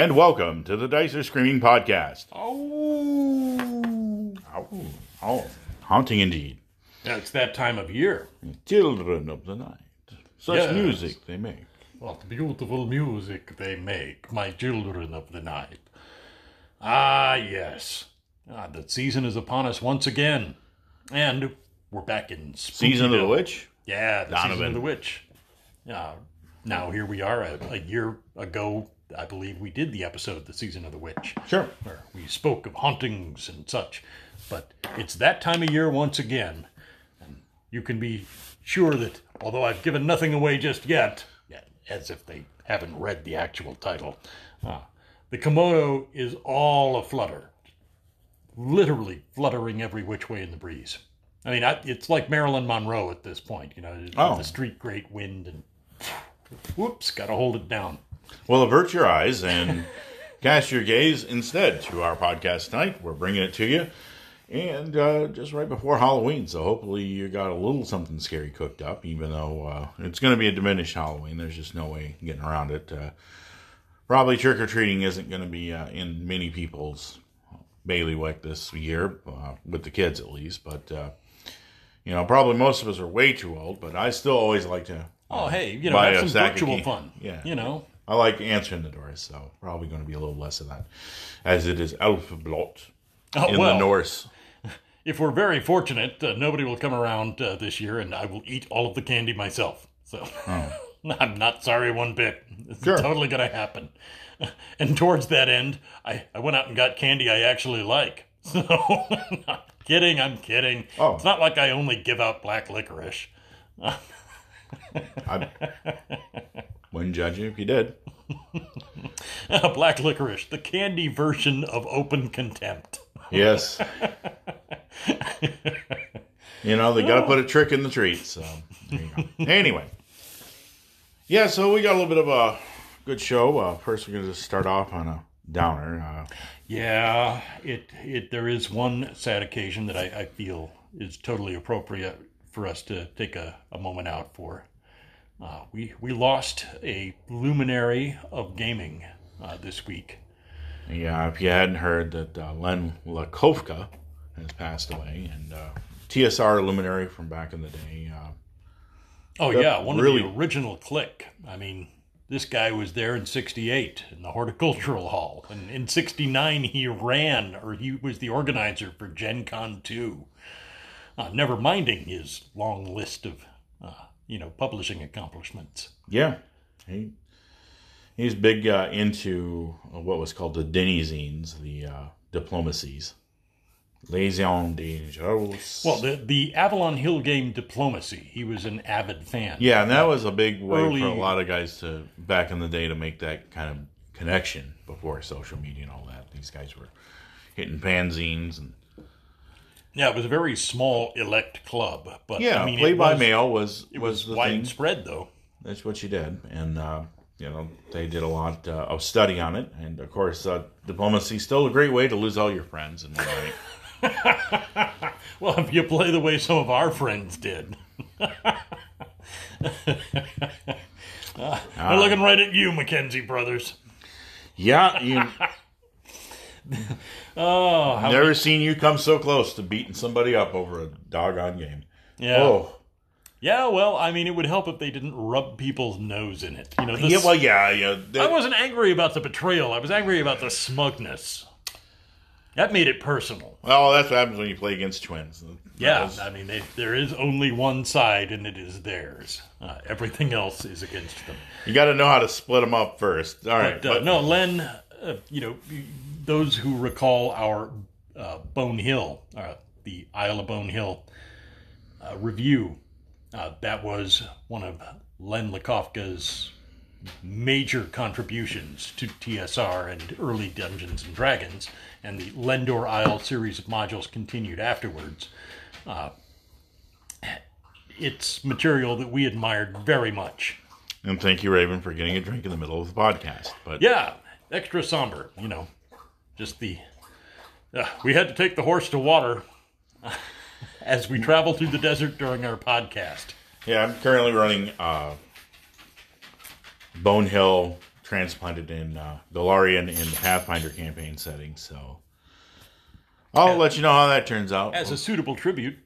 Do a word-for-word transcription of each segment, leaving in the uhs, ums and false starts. And welcome to the Dicer Screaming Podcast. Oh. Oh. Oh. Haunting indeed. It's that time of year. Children of the night. Such yes. music they make. What beautiful music they make, my children of the night. Ah, yes. Ah, the season is upon us once again. And we're back in Spooky Season of the Witch? Yeah, the Donovan. Season of the Witch. Uh, now here we are a, a year ago. I believe we did the episode of the Season of the Witch. Sure. Where we spoke of hauntings and such. But it's that time of year once again. And you can be sure that, although I've given nothing away just yet, as if they haven't read the actual title, uh, the Komodo is all aflutter. Literally fluttering every which way in the breeze. I mean, I, it's like Marilyn Monroe at this point. You know, oh. the street great wind and whoops, got to hold it down. Well, avert your eyes and cast your gaze instead to our podcast tonight. We're bringing it to you. And uh, just right before Halloween, so hopefully you got a little something scary cooked up, even though uh, it's going to be a diminished Halloween. There's just no way getting around it. Uh, probably trick-or-treating isn't going to be uh, in many people's bailiwick this year, uh, with the kids at least. But, uh, you know, probably most of us are way too old, but I still always like to uh, oh, hey, you know, buy have some virtual fun, yeah. you know. I like answering the doors, so probably going to be a little less of that, as it is alfabet oh, in well, the Norse. If we're very fortunate, uh, nobody will come around uh, this year, and I will eat all of the candy myself. So oh. I'm not sorry one bit. It's sure. totally going to happen. And towards that end, I, I went out and got candy I actually like. So I'm not kidding, I'm kidding. Oh. It's not like I only give out black licorice. I wouldn't judge you if you did. Black licorice, the candy version of open contempt. Yes. You know, they got to put a trick in the treat. So, there you go. Anyway. Yeah, so we got a little bit of a good show. Uh, first, we're going to just start off on a downer. Uh, yeah, it it there is one sad occasion that I, I feel is totally appropriate for us to take a, a moment out for. Uh, we, we lost a luminary of gaming uh, this week. Yeah, if you hadn't heard that uh, Len Lakofka has passed away, and uh, T S R luminary from back in the day. Uh, oh, yeah, one really... of the original clique. I mean, this guy was there in sixty-eight in the Horticultural Hall, and in sixty-nine he ran, or he was the organizer for Gen Con two. Uh, never minding his long list of, uh, you know, publishing accomplishments. Yeah, he he's big uh, into what was called the Denizens, the uh, diplomacies. Légion des Jeux. Well, the, the Avalon Hill game Diplomacy, he was an avid fan. Yeah, and that was a big way early... for a lot of guys to back in the day to make that kind of connection before social media and all that. These guys were hitting fanzines and... Yeah, it was a very small, elect club. But yeah, I mean, play by was, mail was it was, was widespread, though. That's what she did, and uh, you know they did a lot uh, of study on it. And of course, uh, diplomacy is still a great way to lose all your friends and like. Well, if you play the way some of our friends did, uh, uh, they're looking right at you, McKenzie brothers. Yeah, you. Oh, I've never we... seen you come so close to beating somebody up over a doggone game. Yeah. Oh. Yeah, well, I mean, it would help if they didn't rub people's nose in it. You know, this... Yeah, well, yeah. yeah that... I wasn't angry about the betrayal. I was angry about the smugness. That made it personal. Well, that's what happens when you play against twins. That yeah, was... I mean, they, there is only one side, and it is theirs. Uh, everything else is against them. You got to know how to split them up first. All right. But, uh, but... No, Len, uh, you know... Those who recall our uh, Bone Hill, uh, the Isle of Bone Hill uh, review, uh, that was one of Len Lakofka's major contributions to T S R and early Dungeons and Dragons, and the Lendor Isle series of modules continued afterwards. Uh, it's material that we admired very much. And thank you, Raven, for getting a drink in the middle of the podcast. But yeah, extra somber, you know. Just the, uh, we had to take the horse to water as we traveled through the desert during our podcast. Yeah, I'm currently running uh, Bone Hill transplanted in uh, Galarian and Pathfinder campaign setting. So I'll and, let you know how that turns out. As a suitable tribute,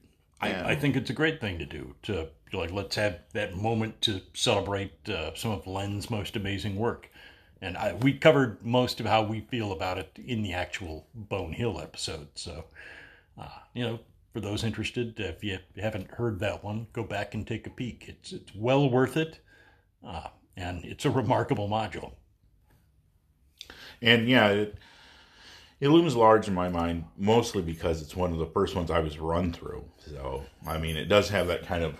yeah. I, I think it's a great thing to do. To like, let's have that moment to celebrate uh, some of Len's most amazing work. And I, we covered most of how we feel about it in the actual Bone Hill episode. So, uh, you know, for those interested, if you haven't heard that one, go back and take a peek. It's it's well worth it, uh, and it's a remarkable module. And, yeah, it, it looms large in my mind, mostly because it's one of the first ones I was run through. So, I mean, it does have that kind of...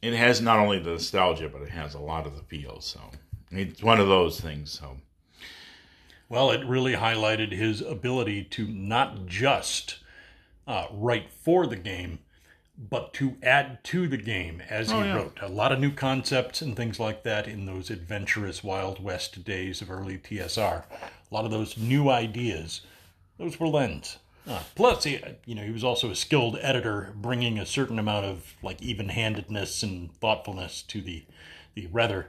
It has not only the nostalgia, but it has a lot of the feel, so... It's one of those things, so. Well, it really highlighted his ability to not just uh, write for the game, but to add to the game as oh, he yeah. wrote. A lot of new concepts and things like that in those adventurous Wild West days of early T S R. A lot of those new ideas, those were Len's. Uh, plus, he, you know, he was also a skilled editor, bringing a certain amount of like even-handedness and thoughtfulness to the, the rather...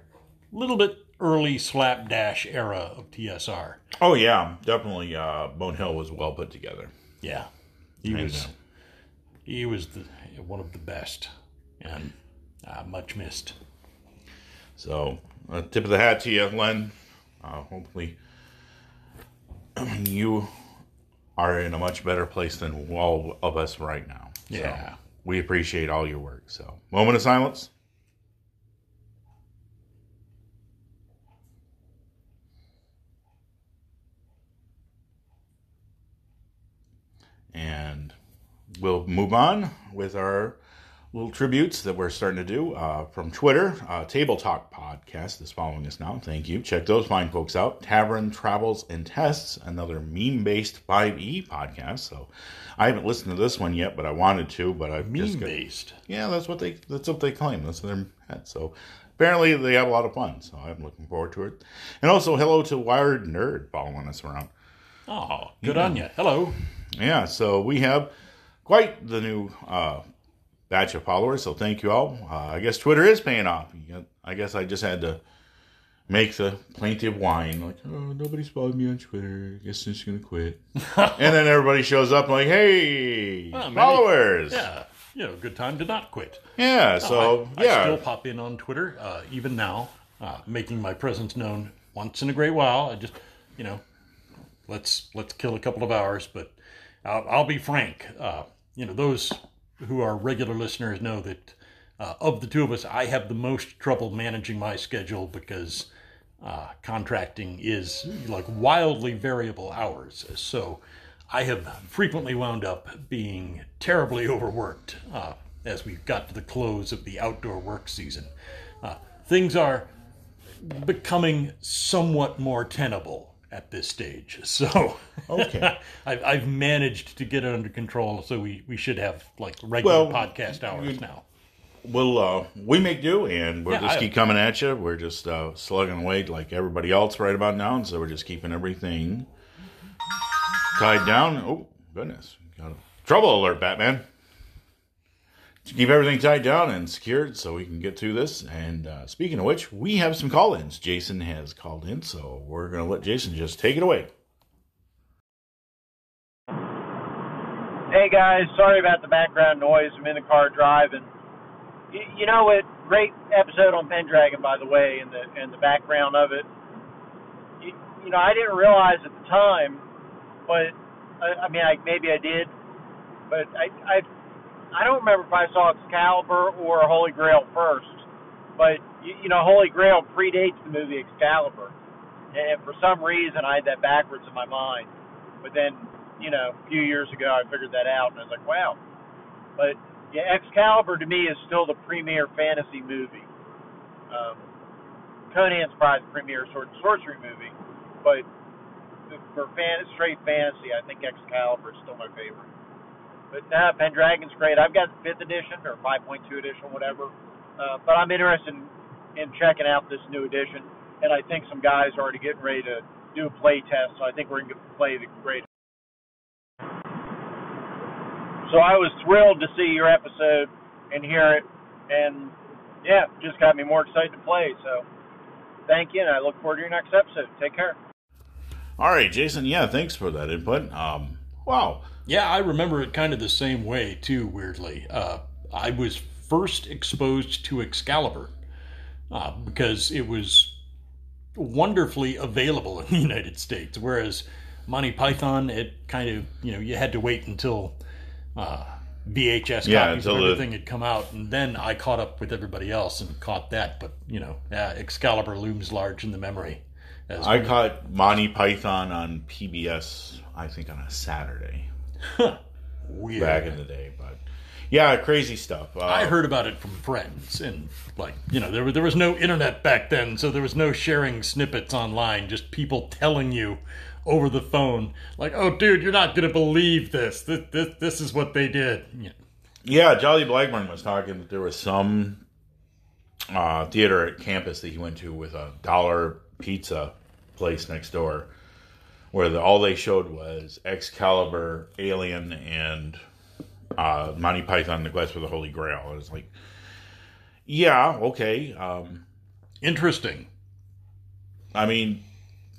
little bit early slapdash era of T S R. Oh, yeah. Definitely uh, Bone Hill was well put together. Yeah. He I was know. He was the, one of the best and uh, much missed. So, uh, tip of the hat to you, Len. Uh, hopefully you are in a much better place than all of us right now. Yeah. So, we appreciate all your work. So, moment of silence. And we'll move on with our little tributes that we're starting to do uh, from Twitter. Uh, Table Talk Podcast is following us now. Thank you. Check those fine folks out. Tavern Travels and Tests, another meme-based five E podcast. So I haven't listened to this one yet, but I wanted to. But I've meme-based. Got, yeah, that's what they that's what they claim. That's their hat. So apparently they have a lot of fun. So I'm looking forward to it. And also hello to Wired Nerd following us around. Oh, good yeah. on you. Hello. Yeah, so we have quite the new uh, batch of followers, so thank you all. Uh, I guess Twitter is paying off. I guess I just had to make the plaintive whine, like, oh, nobody's following me on Twitter. I guess I'm just going to quit. And then everybody shows up like, hey, well, maybe, followers. Yeah, you know, good time to not quit. Yeah, no, so, I, yeah. I still pop in on Twitter, uh, even now, uh, making my presence known once in a great while. I just, you know, let's let's kill a couple of hours, but... I'll, I'll be frank, uh, you know, those who are regular listeners know that uh, of the two of us, I have the most trouble managing my schedule because uh, contracting is like wildly variable hours. So I have frequently wound up being terribly overworked uh, as we've got to the close of the outdoor work season. Uh, things are becoming somewhat more tenable at this stage, so okay. I've, I've managed to get it under control, so we, we should have like regular well, podcast hours we, now. Well, uh, we make do, and we'll yeah, just I, keep coming at you. We're just uh, slugging away like everybody else right about now, and so we're just keeping everything tied down. Oh, goodness. Got a trouble alert, Batman. To keep everything tied down and secured so we can get through this. And uh, speaking of which, we have some call-ins. Jason has called in, so we're going to let Jason just take it away. Hey, guys. Sorry about the background noise. I'm in the car driving. You, you know what? Great episode on Pendragon, by the way, and the, and the background of it. You, you know, I didn't realize at the time, but, I, I mean, I, maybe I did, but I... I I don't remember if I saw Excalibur or Holy Grail first, but, you, you know, Holy Grail predates the movie Excalibur, and for some reason I had that backwards in my mind, but then, you know, a few years ago I figured that out, and I was like, wow. But, yeah, Excalibur to me is still the premier fantasy movie. Um, Conan's probably the premier sword and sorcery movie, but for fan- straight fantasy, I think Excalibur is still my favorite. But nah, Pendragon's great. I've got the fifth edition or five point two edition, whatever. Uh, but I'm interested in, in checking out this new edition, and I think some guys are already getting ready to do a play test, so I think we're going to play the great. So I was thrilled to see your episode and hear it, and yeah, just got me more excited to play. So Thank you, and I look forward to your next episode. Take care. All right, Jason. Yeah, thanks for that input. Um, wow. Yeah, I remember it kind of the same way, too, weirdly. Uh, I was first exposed to Excalibur uh, because it was wonderfully available in the United States, whereas Monty Python, it kind of, you know, you had to wait until uh, V H S yeah, copies until of everything the... had come out, and then I caught up with everybody else and caught that. But, you know, yeah, Excalibur looms large in the memory. As I caught Monty Python on P B S, I think, on a Saturday. Huh. Weird. Back in the day, but yeah, crazy stuff. Uh, I heard about it from friends, and like you know, there was there was no internet back then, so there was no sharing snippets online. Just people telling you over the phone, like, "Oh, dude, you're not gonna believe this. This this, this is what they did." Yeah. yeah, Jolly Blackburn was talking that there was some uh, theater at campus that he went to with a dollar pizza place next door, where the, all they showed was Excalibur, Alien, and uh, Monty Python, the Quest for the Holy Grail. I was like, yeah, okay. Um, Interesting. I mean...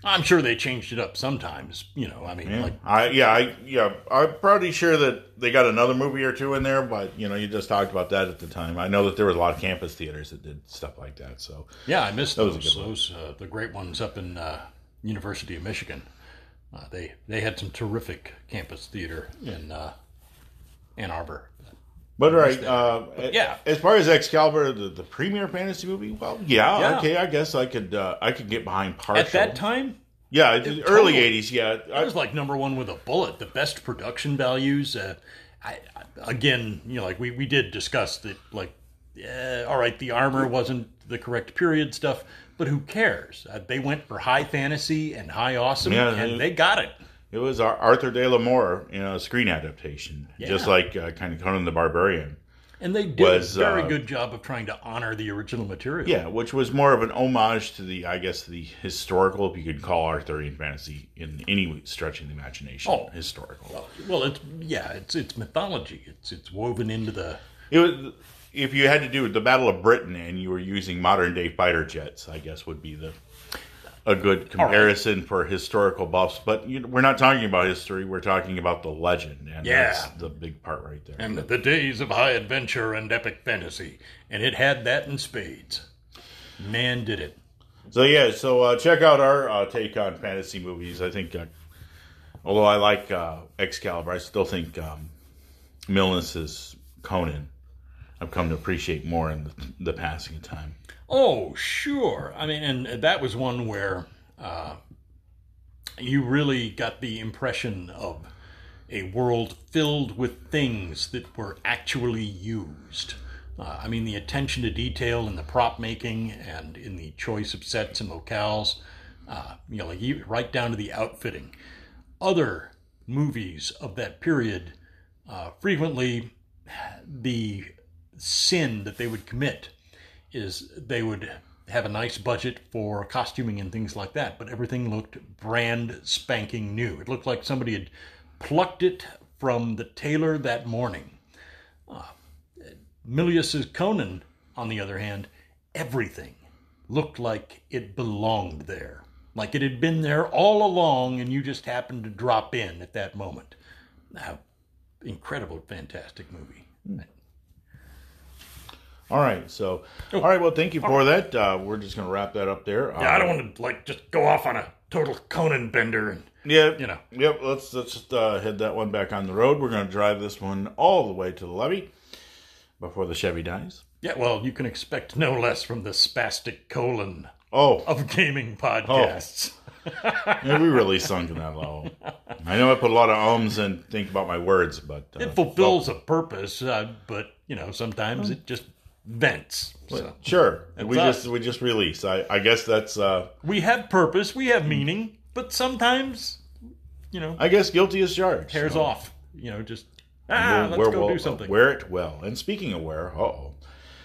I'm sure they changed it up sometimes, you know, I mean, yeah, like... I, yeah, I, yeah, I'm pretty sure that they got another movie or two in there, but, you know, you just talked about that at the time. I know that there was a lot of campus theaters that did stuff like that, so... Yeah, I missed those, those, those uh, the great ones up in uh, University of Michigan. Uh, they they had some terrific campus theater in uh, Ann Arbor. But right, uh, but, yeah. As far as Excalibur, the, the premier fantasy movie, well, yeah, yeah, okay, I guess I could uh, I could get behind partial. At that time, yeah, it, it, early totally, eighties, yeah, I, it was like number one with a bullet. The best production values. Uh, I, I, again, you know, like we, we did discuss that, like, uh, all right, the armor wasn't the correct period stuff. But who cares? Uh, they went for high fantasy and high awesome, yeah, and it, they got it. It was Arthur de la Moore, you know, screen adaptation, yeah. just like uh, kind of Conan the Barbarian. And they did was, a very uh, good job of trying to honor the original material. Yeah, which was more of an homage to the, I guess, the historical, if you could call Arthurian fantasy in any stretch of the imagination, oh, historical. Well, it's yeah, it's it's mythology. It's it's woven into the. It was. If you had to do the Battle of Britain and you were using modern-day fighter jets, I guess would be the a good comparison right. for historical buffs. But you know, we're not talking about history. We're talking about the legend. And yeah. that's the big part right there. And but, the days of high adventure and epic fantasy. And it had that in spades. Man, did it. So, yeah. So, uh, check out our uh, take on fantasy movies. I think, uh, although I like uh, Excalibur, I still think um, Milnes's Conan I've come to appreciate more in the, the passing of time. Oh, sure. I mean, and that was one where uh, you really got the impression of a world filled with things that were actually used. Uh, I mean, the attention to detail in the prop making and in the choice of sets and locales, uh, you know, like you, right down to the outfitting. Other movies of that period, uh, frequently the sin that they would commit is they would have a nice budget for costuming and things like that, but everything looked brand spanking new. It looked like somebody had plucked it from the tailor that morning. Uh, Milius's Conan, on the other hand, everything looked like it belonged there. Like it had been there all along and you just happened to drop in at that moment. Now, incredible, fantastic movie. Mm. All right, so, all right, well, thank you for all that. Uh, we're just going to wrap that up there. Yeah, uh, I don't want to, like, just go off on a total Conan bender and, yeah, you know. Yep, let's, let's just uh, head that one back on the road. We're going to drive this one all the way to the levee before the Chevy dies. Yeah, well, you can expect no less from the spastic colon oh. of gaming podcasts. Oh. yeah, we really sunk in that level. I know I put a lot of ums and think about my words, but... Uh, it fulfills well, a purpose, uh, but, you know, sometimes it just... Vents. So. Sure. That's we us. just we just release. I, I guess that's... Uh, we have purpose. We have meaning. But sometimes, you know... I guess guilty as charged. Tears so. off. You know, just, ah, we'll, let's go we'll, do something. Wear it well. And speaking of wear, uh-oh.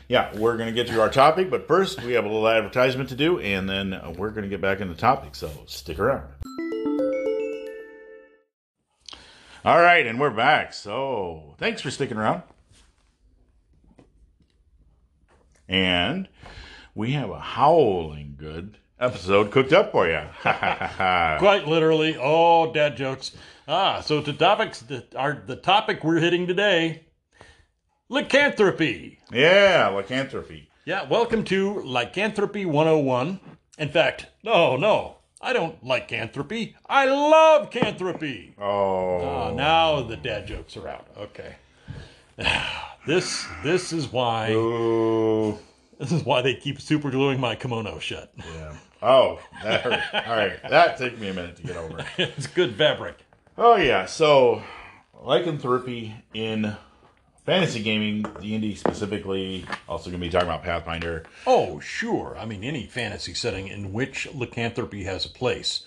Yeah, we're going to get to our topic. But first, we have a little advertisement to do. And then we're going to get back into the topic. So stick around. All right. And we're back. So thanks for sticking around. And we have a howling good episode cooked up for you. Quite literally. Oh, dad jokes. Ah, so the topics that are the topic we're hitting today, lycanthropy. Yeah, lycanthropy. Yeah, welcome to Lycanthropy one oh one. In fact, no, no, I don't lycanthropy. I love canthropy. Oh. Oh, now the dad jokes are out. Okay. This this is why Ooh. This is why they keep super gluing my kimono shut. Yeah. Oh, that hurt. All right. That took me a minute to get over. It's good fabric. Oh yeah. So lycanthropy in fantasy gaming, D and D specifically, also going to be talking about Pathfinder. Oh, sure. I mean, any fantasy setting in which lycanthropy has a place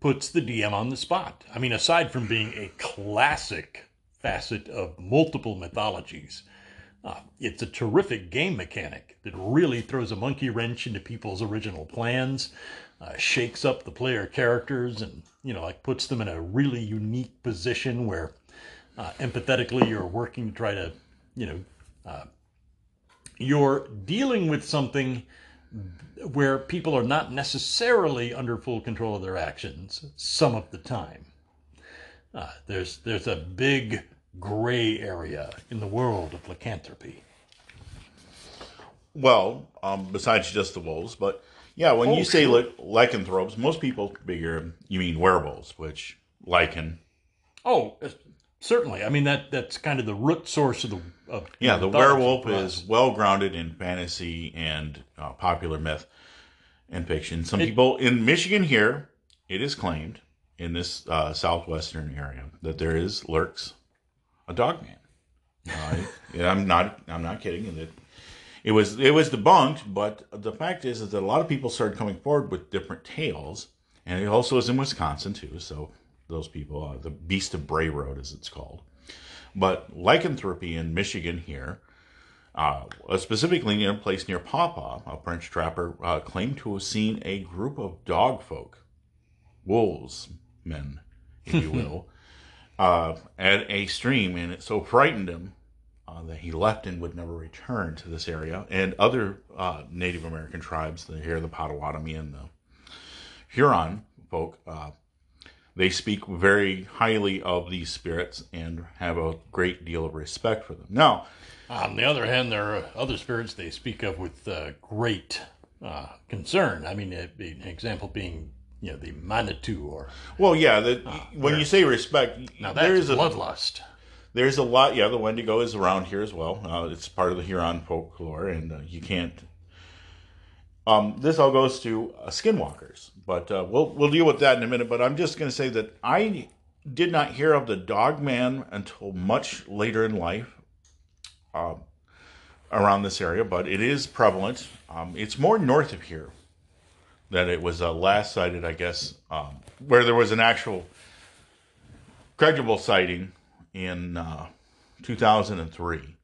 puts the D M on the spot. I mean, aside from being a classic facet of multiple mythologies, uh, it's a terrific game mechanic that really throws a monkey wrench into people's original plans, uh, shakes up the player characters, and, you know, like puts them in a really unique position where Uh, empathetically, you're working to try to, you know, uh, you're dealing with something where people are not necessarily under full control of their actions some of the time. Uh, there's there's a big gray area in the world of lycanthropy. Well, um, besides just the wolves, but yeah, when oh, you say sure. ly- lycanthropes, most people figure you mean werewolves, which lycan. Oh. Certainly. I mean, that that's kind of the root source of the... Of, yeah, the werewolf is well-grounded in fantasy and uh, popular myth and fiction. Some it, people in Michigan here, it is claimed in this uh, southwestern area that there is lurks a dog man. Uh, and I'm not I'm not kidding. And it, it, was, it was debunked, but the fact is, is that a lot of people started coming forward with different tales. And it also is in Wisconsin, too, so... Those people, uh, the Beast of Bray Road, as it's called. But lycanthropy in Michigan here, uh, specifically in a place near Pawpaw, a French trapper, uh, claimed to have seen a group of dog folk, wolves, men, if you will, uh, at a stream, and it so frightened him uh, that he left and would never return to this area. And other uh, Native American tribes, the here the Potawatomi and the Huron folk, uh, they speak very highly of these spirits and have a great deal of respect for them. Now, on the other hand, there are other spirits they speak of with uh, great uh, concern. I mean, it, an example being, you know, the Manitou or... Well, yeah, the, uh, when you say respect... Now that's there is bloodlust. A, there's a lot... Yeah, the Wendigo is around here as well. Uh, it's part of the Huron folklore, and uh, you can't... Um, this all goes to uh, skinwalkers, but uh, we'll we'll deal with that in a minute. But I'm just going to say that I did not hear of the dog man until much later in life uh, around this area, but it is prevalent. Um, it's more north of here than it was uh, last sighted, I guess, um, where there was an actual credible sighting in uh, two thousand three.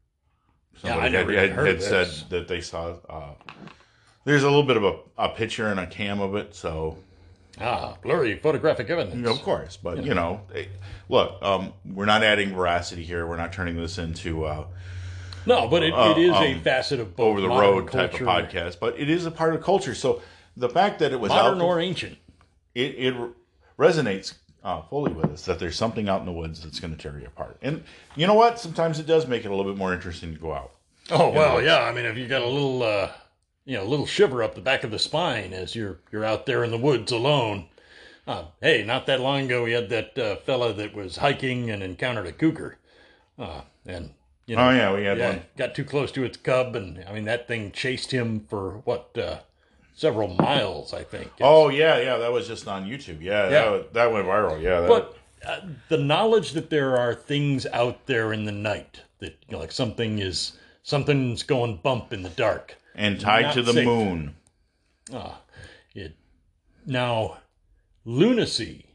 Somebody yeah, I never had, heard had of said this. That they saw... Uh, There's a little bit of a, a picture and a cam of it, so... Ah, blurry photographic evidence. You know, of course, but, yeah. you know, hey, look, um, we're not adding veracity here. We're not turning this into... Uh, no, but it, uh, it is um, a facet of both over-the-road type of podcast, but it is a part of culture. So the fact that it was modern out... Modern or ancient. It, it resonates uh, fully with us, that there's something out in the woods that's going to tear you apart. And you know what? Sometimes it does make it a little bit more interesting to go out. Oh, well, know? yeah. I mean, if you got a little... Uh... You know, a little shiver up the back of the spine as you're you're out there in the woods alone. Uh, hey, not that long ago, we had that uh, fella that was hiking and encountered a cougar, uh, and you know, oh yeah, we had yeah, one got too close to its cub, and I mean that thing chased him for what uh, several miles, I think. It's, oh yeah, yeah, that was just on YouTube. Yeah, yeah. That, that went viral. Yeah, that but uh, the knowledge that there are things out there in the night that you know, like something is something's going bump in the dark. And tied Not to the safe. moon. Uh, it Now, lunacy,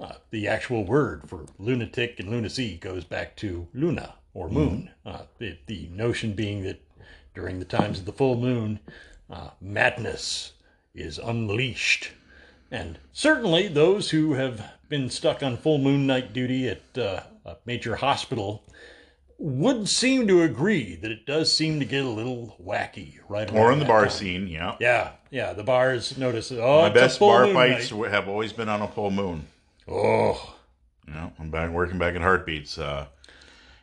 uh, the actual word for lunatic and lunacy goes back to luna, or moon. Mm-hmm. Uh, the, the notion being that during the times of the full moon, uh, madness is unleashed. And certainly those who have been stuck on full moon night duty at uh, a major hospital would seem to agree that it does seem to get a little wacky, right? Or in the bar time. Scene, yeah. Yeah, yeah. The bars notice. Oh, my best bar fights night. have always been on a full moon. Oh, yeah. I'm back working back in Heartbeats. Uh,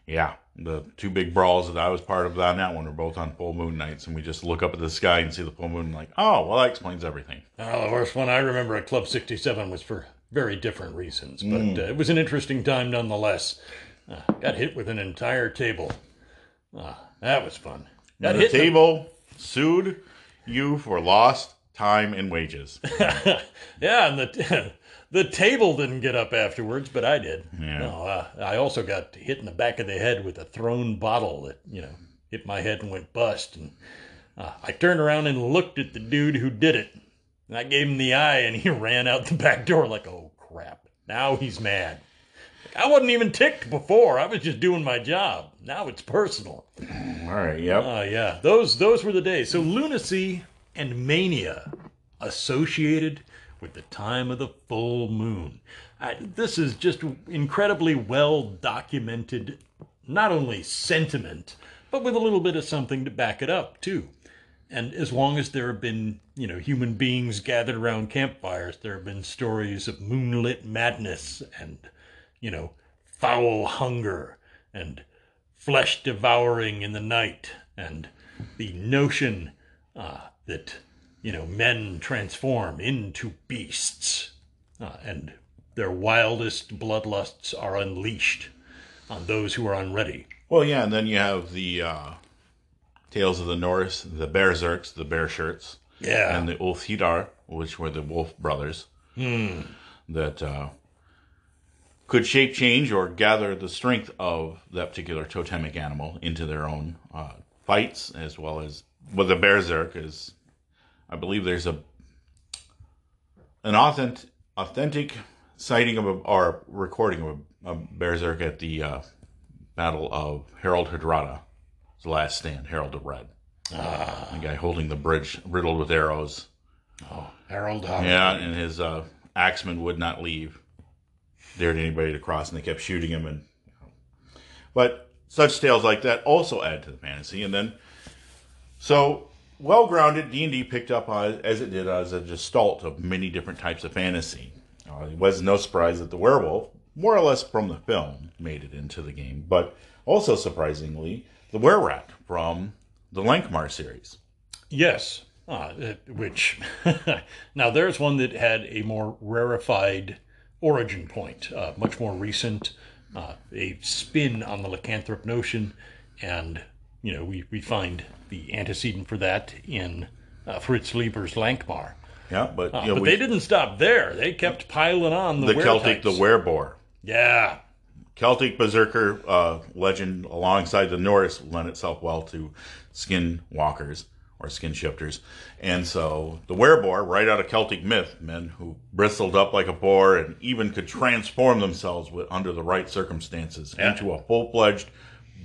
yeah, the two big brawls that I was part of on that one were both on full moon nights, and we just look up at the sky and see the full moon, and like, oh, well, that explains everything. Oh, the worst one I remember at Club sixty-seven was for very different reasons, but mm. uh, it was an interesting time nonetheless. Uh, got hit with an entire table. Uh, that was fun. Got hit the table the... sued you for lost time and wages. Yeah, and the the table didn't get up afterwards, but I did. Yeah. No, uh, I also got hit in the back of the head with a thrown bottle that, you know, hit my head and went bust. And uh, I turned around and looked at the dude who did it. And I gave him the eye, and he ran out the back door like, oh, crap. Now he's mad. I wasn't even ticked before. I was just doing my job. Now it's personal. All right, yep. Oh, uh, yeah. Those those were the days. So lunacy and mania associated with the time of the full moon. I, this is just incredibly well-documented, not only sentiment, but with a little bit of something to back it up, too. And as long as there have been, you know, human beings gathered around campfires, there have been stories of moonlit madness and, you know, foul hunger and flesh devouring in the night, and the notion uh, that, you know, men transform into beasts uh, and their wildest bloodlusts are unleashed on those who are unready. Well, yeah, and then you have the uh, tales of the Norse, the berserks, the bear shirts, yeah, and the Ulthidar, which were the wolf brothers, hmm. that... Uh, could shape change or gather the strength of that particular totemic animal into their own uh, fights, as well as well, the berserk is, I believe there's a an authentic, authentic sighting of a, or recording of a, a berserk at the uh, Battle of Harald Hardrada, the Last Stand, Harald the Red, ah. the guy holding the bridge riddled with arrows. Oh, Harald Hardrada. Yeah, and his uh, axemen would not leave. Dared anybody to cross, and they kept shooting him. And but such tales like that also add to the fantasy. And then, so well-grounded D and D picked up uh, as it did uh, as a gestalt of many different types of fantasy. Uh, it was no surprise that the werewolf, more or less from the film, made it into the game. But also surprisingly, the were-rat from the Lankmar series. Yes, uh, which now there's one that had a more rarefied origin point, uh, much more recent, uh, a spin on the lycanthrope notion, and, you know, we, we find the antecedent for that in uh, Fritz Lieber's Lankmar. Yeah, but... Uh, know, but we, they didn't stop there. They kept piling on the The Celtic, types. The wereboar. Yeah. Celtic berserker uh, legend alongside the Norse lent itself well to skinwalkers, or skin shifters. And so the wereboar, right out of Celtic myth, men who bristled up like a boar and even could transform themselves with, under the right circumstances yeah. into a full-fledged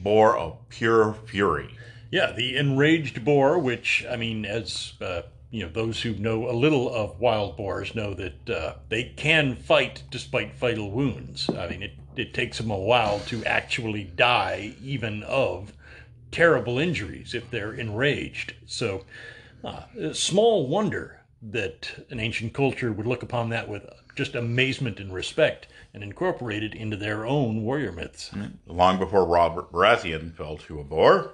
boar of pure fury. Yeah, the enraged boar, which, I mean, as uh, you know, those who know a little of wild boars know that uh, they can fight despite fatal wounds. I mean, it, it takes them a while to actually die, even of terrible injuries if they're enraged. So uh, small wonder that an ancient culture would look upon that with just amazement and respect and incorporate it into their own warrior myths. Long before Robert Baratheon fell to a boar,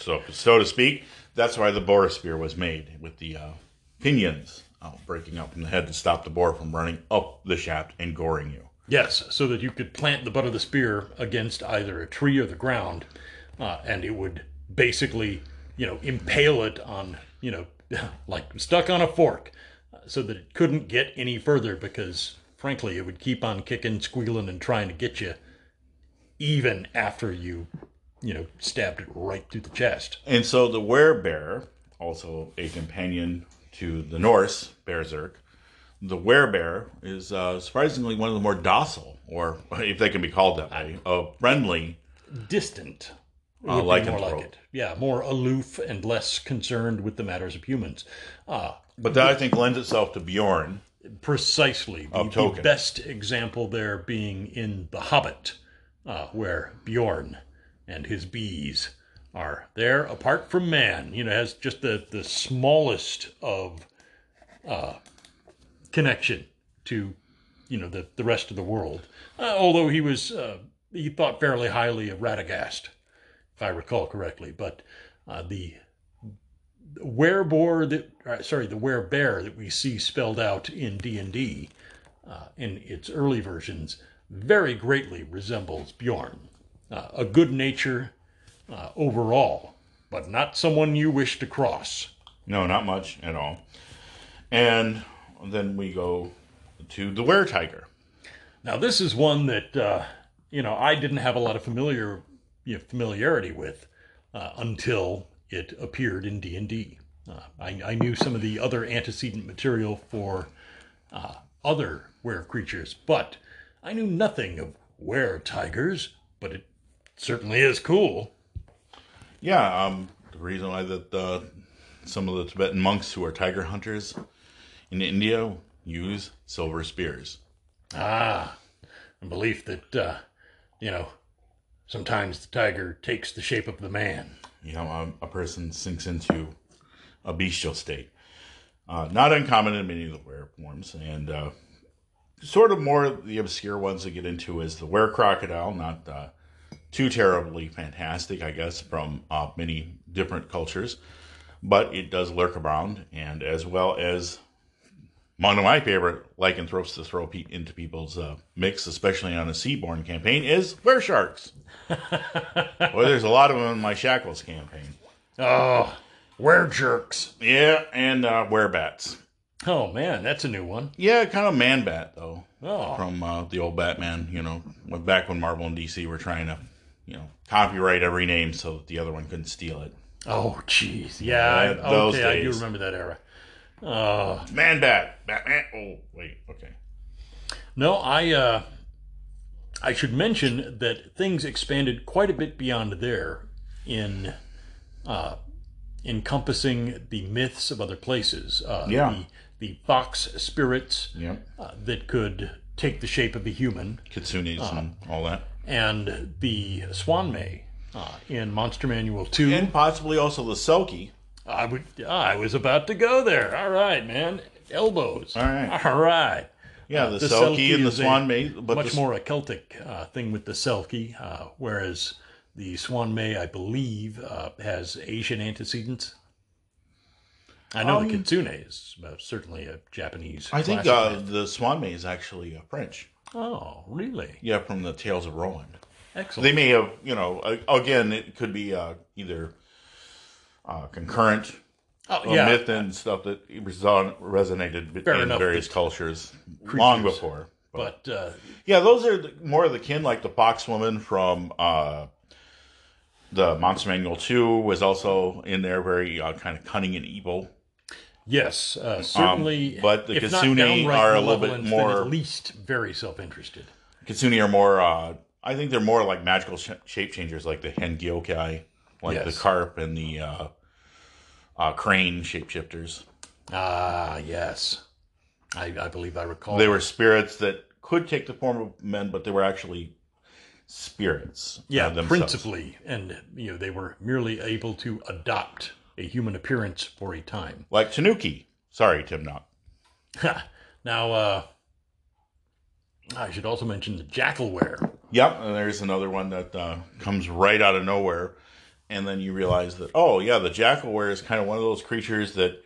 so, so to speak, that's why the boar spear was made, with the uh, pinions uh, breaking out from the head to stop the boar from running up the shaft and goring you. Yes, so that you could plant the butt of the spear against either a tree or the ground. Uh, and it would basically, you know, impale it on, you know, like stuck on a fork, uh, so that it couldn't get any further because, frankly, it would keep on kicking, squealing, and trying to get you even after you, you know, stabbed it right through the chest. And so the werebear, also a companion to the Norse berserk, the werebear is uh, surprisingly one of the more docile, or if they can be called that way, uh, friendly. Distant. Uh, like more like it. Yeah, more aloof and less concerned with the matters of humans. Uh, but that, I think, lends itself to Bjorn. Precisely. The, the best example there being in The Hobbit, uh, where Bjorn and his bees are there apart from man. You know, has just the, the smallest of uh, connection to, you know, the, the rest of the world. Uh, although he was, uh, he thought fairly highly of Radagast, if I recall correctly. But uh, the werebore that, uh, sorry, the werebear that we see spelled out in D and D uh, in its early versions very greatly resembles Bjorn. Uh, a good nature uh, overall, but not someone you wish to cross. No, not much at all. And then we go to the weretiger. Now, this is one that, uh, you know, I didn't have a lot of familiar, you know, familiarity with uh, until it appeared in D and D. Uh, I, I knew some of the other antecedent material for uh, other were creatures, but I knew nothing of were-tigers, but it certainly is cool. Yeah, um, the reason why that uh, some of the Tibetan monks who are tiger hunters in India use silver spears. Ah, a belief that, uh, you know, sometimes the tiger takes the shape of the man. You know, a, a person sinks into a bestial state. Uh, not uncommon in many of the were-forms, and uh, sort of more the obscure ones to get into is the were-crocodile, not uh, too terribly fantastic, I guess, from uh, many different cultures, but it does lurk around, and as well as one of my favorite lycanthropes to throw pe- into people's uh, mix, especially on a seaborne campaign, is were-sharks. Well, there's a lot of them in my Shackles campaign. Oh, were-jerks. Yeah, and uh, were-bats. Oh, man, that's a new one. Yeah, kind of Man-Bat, though, oh. from uh, the old Batman, you know, back when Marvel and D C were trying to, you know, copyright every name so that the other one couldn't steal it. Oh, jeez. Yeah, yeah I, those okay, days. I do remember that era. Uh, Man-Bat. Batman. Oh, wait, okay. No, I, uh, I should mention that things expanded quite a bit beyond there in uh, encompassing the myths of other places. Uh, yeah. The, the fox spirits yep. uh, that could take the shape of a human. Kitsunes uh, and all that. And the Swan May uh, in Monster Manual two. And possibly also the Selkie. I would. I was about to go there. All right, man. Elbows. All right. All right. Yeah, the, uh, the Selkie, Selkie and the Swan May. But much the... more a Celtic uh, thing with the Selkie, uh, whereas the Swan May, I believe, uh, has Asian antecedents. I know um, the Kitsune is uh, certainly a Japanese. I think uh, the Swan May is actually uh, French. Oh, really? Yeah, from the Tales of Roland. Excellent. They may have, you know, uh, again, it could be uh, either uh, concurrent oh, yeah. myth and stuff that resonated Fair in various cultures creatures. long before. But, but uh, yeah, those are the, more of the kin, like the Foxwoman from uh, the Monster Manual two was also in there, very uh, kind of cunning and evil. Yes, uh, certainly. Um, but the Kitsune are a little bit more, at least, very self-interested. Kitsune are more. Uh, I think they're more like magical sh- shape changers, like the Hengyokai, like yes. the carp and the uh, uh, crane shapeshifters. Ah, yes, I, I believe I recall. They that. were spirits that could take the form of men, but they were actually spirits. Yeah, uh, principally, and you know they were merely able to adopt a human appearance for a time. Like Tanuki. Sorry, Tim Knott. Now, uh, I should also mention the Jackalware. Yep, and there's another one that uh, comes right out of nowhere. And then you realize that, oh, yeah, the Jackalware is kind of one of those creatures that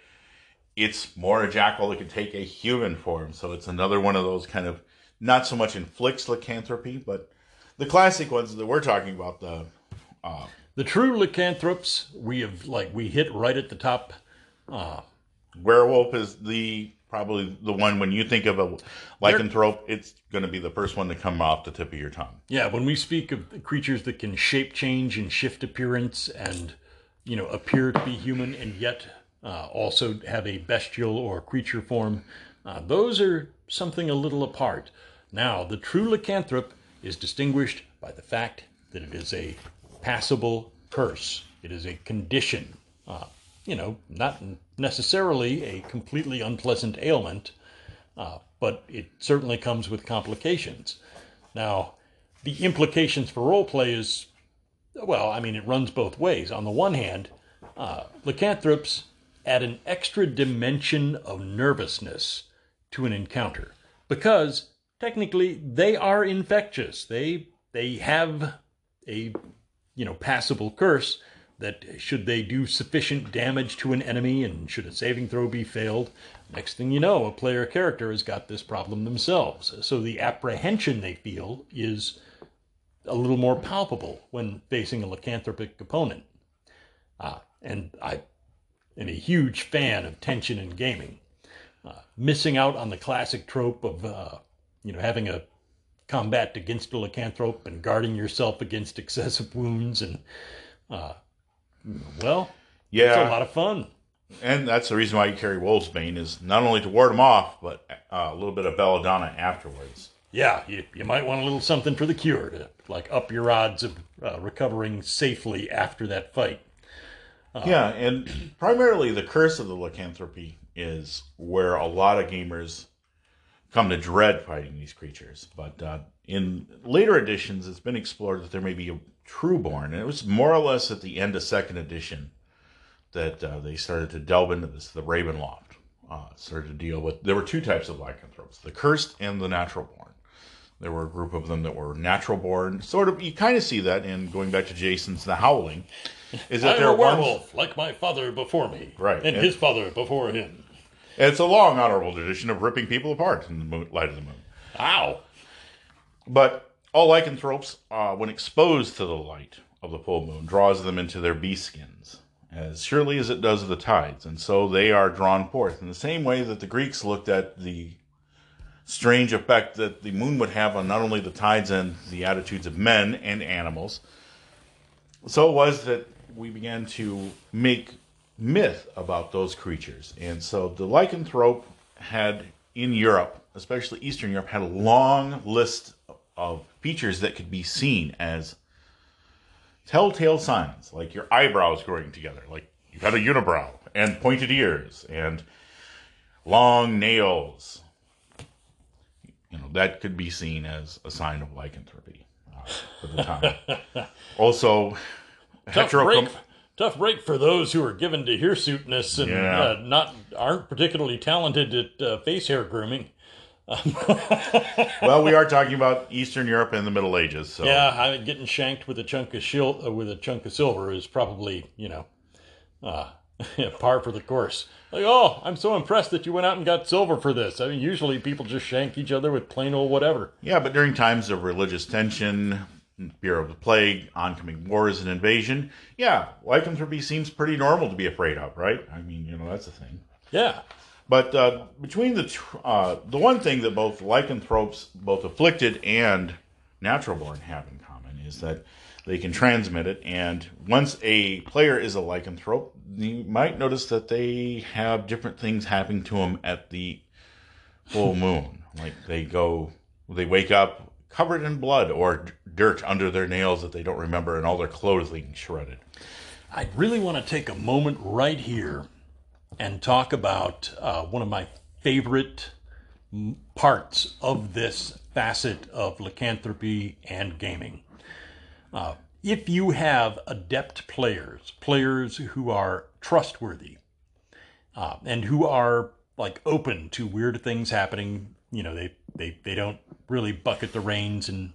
it's more a jackal that can take a human form. So it's another one of those kind of, not so much inflicts lycanthropy, but the classic ones that we're talking about, the... Uh, The true lycanthropes, we have, like, we hit right at the top. Uh, Werewolf is the, probably the one, when you think of a lycanthrope, it's going to be the first one to come off the tip of your tongue. Yeah, when we speak of creatures that can shape change and shift appearance and, you know, appear to be human and yet uh, also have a bestial or creature form, uh, those are something a little apart. Now, the true lycanthrope is distinguished by the fact that it is a passable curse. It is a condition, uh, you know, not necessarily a completely unpleasant ailment, uh, but it certainly comes with complications. Now, the implications for role play is well, I mean, it runs both ways. On the one hand, uh, lycanthropes add an extra dimension of nervousness to an encounter because technically they are infectious. They they have a, you know, passable curse that should they do sufficient damage to an enemy and should a saving throw be failed, next thing you know, a player character has got this problem themselves. So the apprehension they feel is a little more palpable when facing a lycanthropic opponent. Uh, and I am a huge fan of tension in gaming. Uh, missing out on the classic trope of, uh, you know, having a combat against a lycanthrope and guarding yourself against excessive wounds and, uh, well, yeah, it's a lot of fun. And that's the reason why you carry Wolfsbane, is not only to ward them off, but uh, a little bit of Belladonna afterwards. Yeah, you, you might want a little something for the cure to, like, up your odds of uh, recovering safely after that fight. Uh, yeah, and primarily the curse of the lycanthropy is where a lot of gamers come to dread fighting these creatures. But uh, in later editions, it's been explored that there may be a Trueborn, and it was more or less at the end of second edition that uh, they started to delve into this. The Ravenloft uh, started to deal with... There were two types of lycanthropes, the cursed and the natural-born. There were a group of them that were natural-born. Sort of, you kind of see that in, going back to Jason's The Howling, is that I'm there a werewolf, ones... like my father before me, right, and, and his father before him. It's a long, honorable tradition of ripping people apart in the moon, light of the moon. Ow! But all lycanthropes, uh, when exposed to the light of the full moon, draws them into their beast skins, as surely as it does the tides, and so they are drawn forth. In the same way that the Greeks looked at the strange effect that the moon would have on not only the tides and the attitudes of men and animals, so it was that we began to make myth about those creatures. And so the lycanthrope had, in Europe, especially Eastern Europe, had a long list of features that could be seen as telltale signs, like your eyebrows growing together, like you had a unibrow, and pointed ears, and long nails. You know, that could be seen as a sign of lycanthropy uh, at the time. Also, tough break, tough break for those who are given to hirsuteness and yeah. uh, not aren't particularly talented at uh, face hair grooming. Well, we are talking about Eastern Europe and the Middle Ages. So. Yeah, I mean, getting shanked with a chunk of shil- uh, with a chunk of silver is probably, you know, uh, par for the course. Like, oh, I'm so impressed that you went out and got silver for this. I mean, usually people just shank each other with plain old whatever. Yeah, but during times of religious tension, fear of the plague, oncoming wars and invasion, yeah, lycanthropy seems pretty normal to be afraid of, right? I mean, you know, that's a thing. Yeah. But uh, between the tr- uh, the one thing that both lycanthropes, both afflicted and natural-born, have in common is that they can transmit it. And once a player is a lycanthrope, you might notice that they have different things happening to them at the full moon. Like they go, they wake up covered in blood or d- dirt under their nails that they don't remember, and all their clothing shredded. I really want to take a moment right here and talk about uh, one of my favorite parts of this facet of lycanthropy and gaming. Uh, if you have adept players, players who are trustworthy, uh, and who are like open to weird things happening, you know, they, they, they don't really bucket the reins and,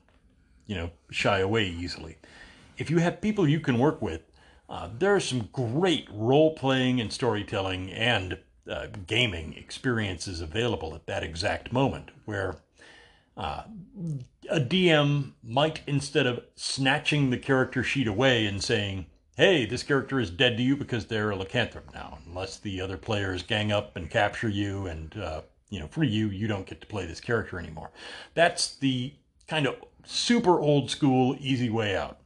you know, shy away easily. If you have people you can work with, Uh, there are some great role-playing and storytelling and uh, gaming experiences available at that exact moment, where uh, a D M might, instead of snatching the character sheet away and saying, hey, this character is dead to you because they're a lycanthrope now, unless the other players gang up and capture you and, uh, you know, free you, you don't get to play this character anymore. That's the kind of super old-school, easy way out.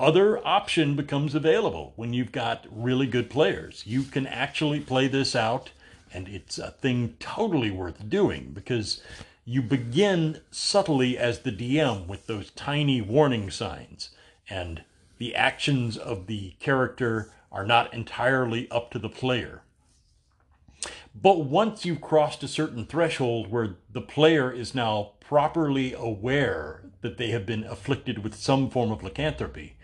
Other option becomes available when you've got really good players. You can actually play this out, and it's a thing totally worth doing because you begin subtly as the D M with those tiny warning signs, and the actions of the character are not entirely up to the player. But once you've crossed a certain threshold where the player is now properly aware that they have been afflicted with some form of lycanthropy,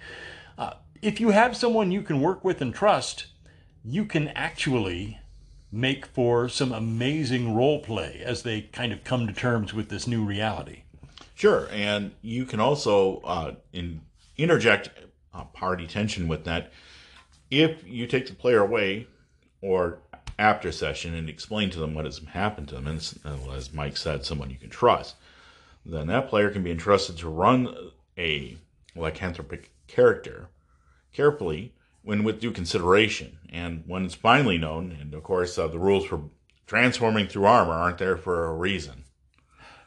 uh, if you have someone you can work with and trust, you can actually make for some amazing role play as they kind of come to terms with this new reality. Sure, and you can also uh, in, interject uh, party tension with that. If you take the player away or after session and explain to them what has happened to them, and well, as Mike said, someone you can trust, then that player can be entrusted to run a lycanthropic character carefully when with due consideration. And when it's finally known, and of course uh, the rules for transforming through armor aren't there for a reason.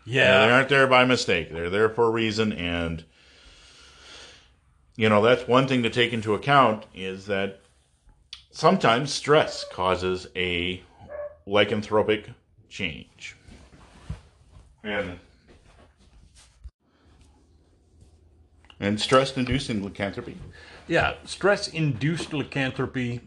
Yeah. They aren't there by mistake. They're there for a reason, and you know, that's one thing to take into account is that sometimes stress causes a lycanthropic change. And and stress-inducing lycanthropy. Yeah, stress-induced lycanthropy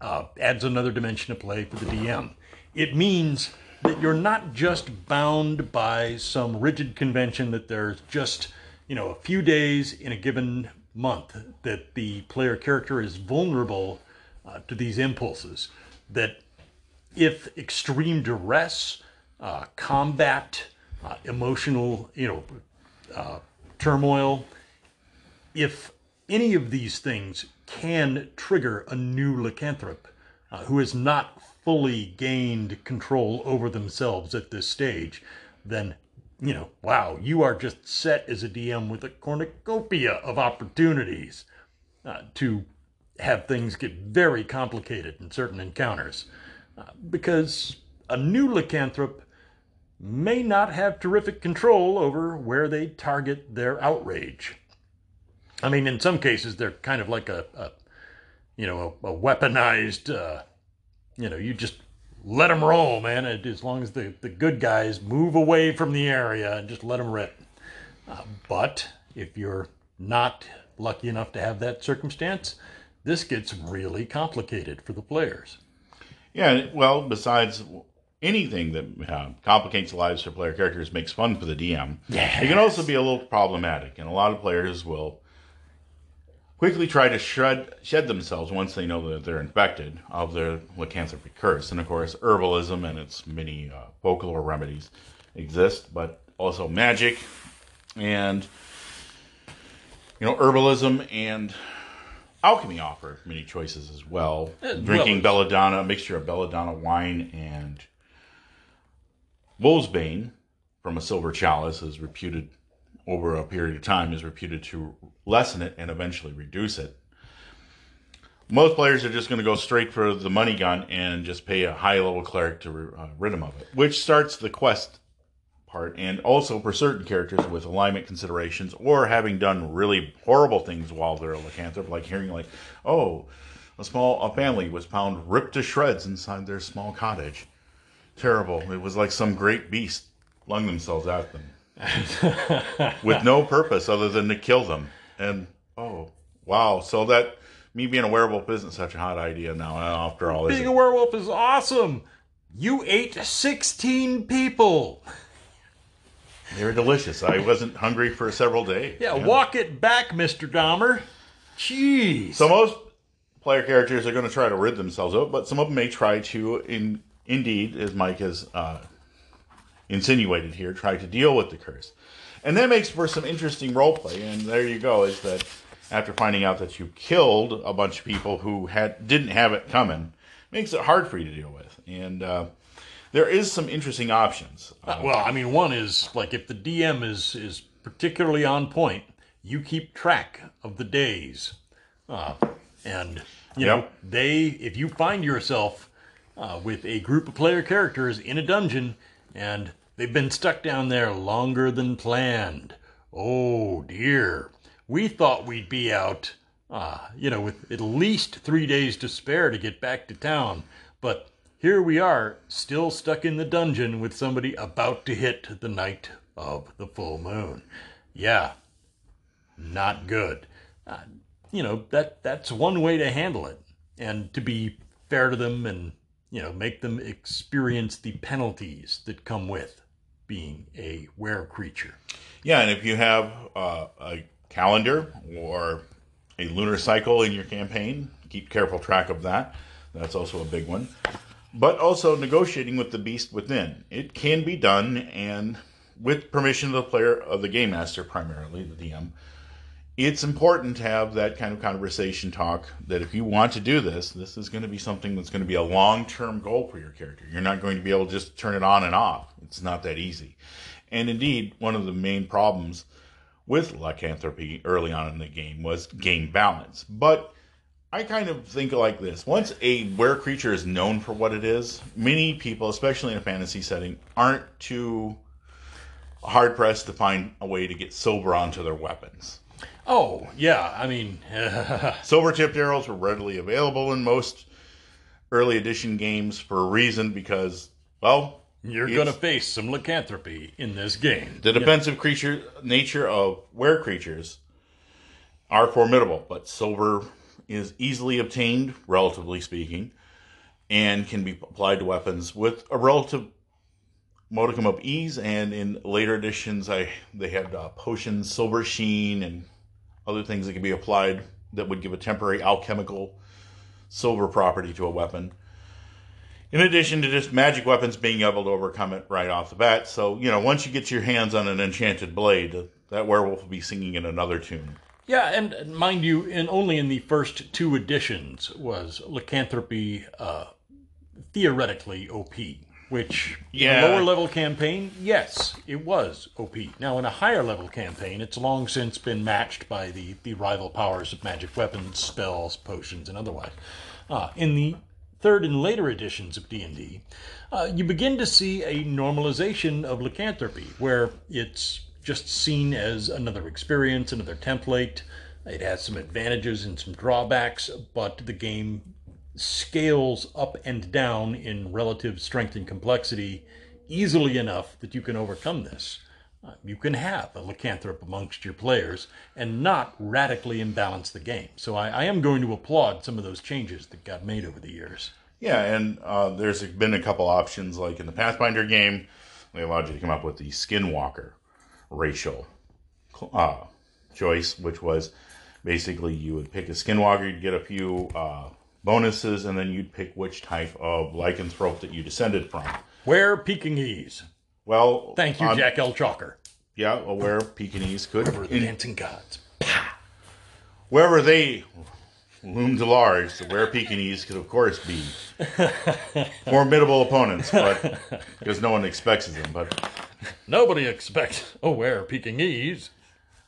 uh, adds another dimension to play for the D M. It means that you're not just bound by some rigid convention that there's just, you know, a few days in a given month that the player character is vulnerable uh, to these impulses. That if extreme duress, uh, combat, uh, emotional, you know, uh, turmoil, if any of these things can trigger a new lycanthrope uh, who is not fully gained control over themselves at this stage, then, you know, wow, you are just set as a D M with a cornucopia of opportunities uh, to have things get very complicated in certain encounters. Uh, because a new lycanthrope may not have terrific control over where they target their outrage. I mean, in some cases, they're kind of like a, a you know, a, a weaponized... Uh, You know, you just let them roll, man, as long as the, the good guys move away from the area and just let them rip. Uh, but if you're not lucky enough to have that circumstance, this gets really complicated for the players. Yeah, well, besides anything that uh, complicates lives for player characters, makes fun for the D M, yes. It can also be a little problematic, and a lot of players will quickly try to shed, shed themselves once they know that they're infected of their lycanthropy curse. And of course, herbalism and its many uh, folklore remedies exist, but also magic and, you know, herbalism and alchemy offer many choices as well. As Drinking well as- Belladonna, a mixture of Belladonna wine and Wolfsbane from a silver chalice is reputed over a period of time is reputed to lessen it and eventually reduce it. Most players are just going to go straight for the money gun and just pay a high-level cleric to uh, rid them of it, which starts the quest part, and also for certain characters with alignment considerations or having done really horrible things while they're a lycanthrope, like hearing like, oh, a small a family was found ripped to shreds inside their small cottage. Terrible. It was like some great beast flung themselves at them. With no purpose other than to kill them. And oh wow, so that me being a werewolf isn't such a hot idea now after all. Being a werewolf is awesome. You ate sixteen people. They were delicious. I wasn't hungry for several days. Yeah, yeah, walk it back, Mister Dahmer. Jeez. So most player characters are going to try to rid themselves of it, but some of them may try to, in indeed, as Mike has uh insinuated here, try to deal with the curse. And that makes for some interesting roleplay, and there you go, is that after finding out that you killed a bunch of people who had didn't have it coming, makes it hard for you to deal with. And uh, there is some interesting options. Uh, well, I mean, one is, like, if the D M is, is particularly on point, you keep track of the days. Uh, and, you yep. know, they, if you find yourself uh, with a group of player characters in a dungeon, and they've been stuck down there longer than planned. Oh, dear. We thought we'd be out, uh, you know, with at least three days to spare to get back to town. But here we are, still stuck in the dungeon with somebody about to hit the night of the full moon. Yeah, not good. Uh, you know, that that's one way to handle it. And to be fair to them and you know, make them experience the penalties that come with being a were creature. Yeah, and if you have uh, a calendar or a lunar cycle in your campaign, keep careful track of that. That's also a big one. But also negotiating with the beast within. It can be done, and with permission of the player, of the game master primarily, the D M, it's important to have that kind of conversation talk that if you want to do this, this is going to be something that's going to be a long-term goal for your character. You're not going to be able to just turn it on and off. It's not that easy. And indeed, one of the main problems with lycanthropy early on in the game was game balance. But I kind of think like this. Once a were-creature is known for what it is, many people, especially in a fantasy setting, aren't too hard-pressed to find a way to get silver onto their weapons. Oh, yeah, I mean... Silver-tipped arrows were readily available in most early edition games for a reason, because, well... You're going to face some lycanthropy in this game. The defensive yeah. creature nature of were-creatures are formidable, but silver is easily obtained, relatively speaking, and can be applied to weapons with a relative modicum of ease, and in later editions I they had uh, potions, silver sheen, and other things that can be applied that would give a temporary alchemical silver property to a weapon. In addition to just magic weapons being able to overcome it right off the bat, so, you know, once you get your hands on an enchanted blade, that werewolf will be singing in another tune. Yeah, and mind you, in only in the first two editions was lycanthropy uh, theoretically O P, which yeah. in a lower-level campaign, yes, it was O P. Now, in a higher-level campaign, it's long since been matched by the, the rival powers of magic weapons, spells, potions, and otherwise. Uh, in the third and later editions of D and D, uh, you begin to see a normalization of lycanthropy, where it's just seen as another experience, another template. It has some advantages and some drawbacks, but the game scales up and down in relative strength and complexity easily enough that you can overcome this. Uh, you can have a lycanthrope amongst your players and not radically imbalance the game. So I, I am going to applaud some of those changes that got made over the years. Yeah, and uh, there's been a couple options, like in the Pathfinder game, they allowed you to come up with the Skinwalker racial uh, choice, which was basically you would pick a skinwalker, you'd get a few uh, bonuses, and then you'd pick which type of lycanthrope that you descended from. Were Pekingese. Well, thank you, um, Jack L. Chalker. Yeah, well, where Pekingese could wherever the in, dancing gods, Pow! Wherever they loomed large, the were Pekingese could of course be formidable opponents, but because no one expects them, but. Nobody expects a were Pekingese.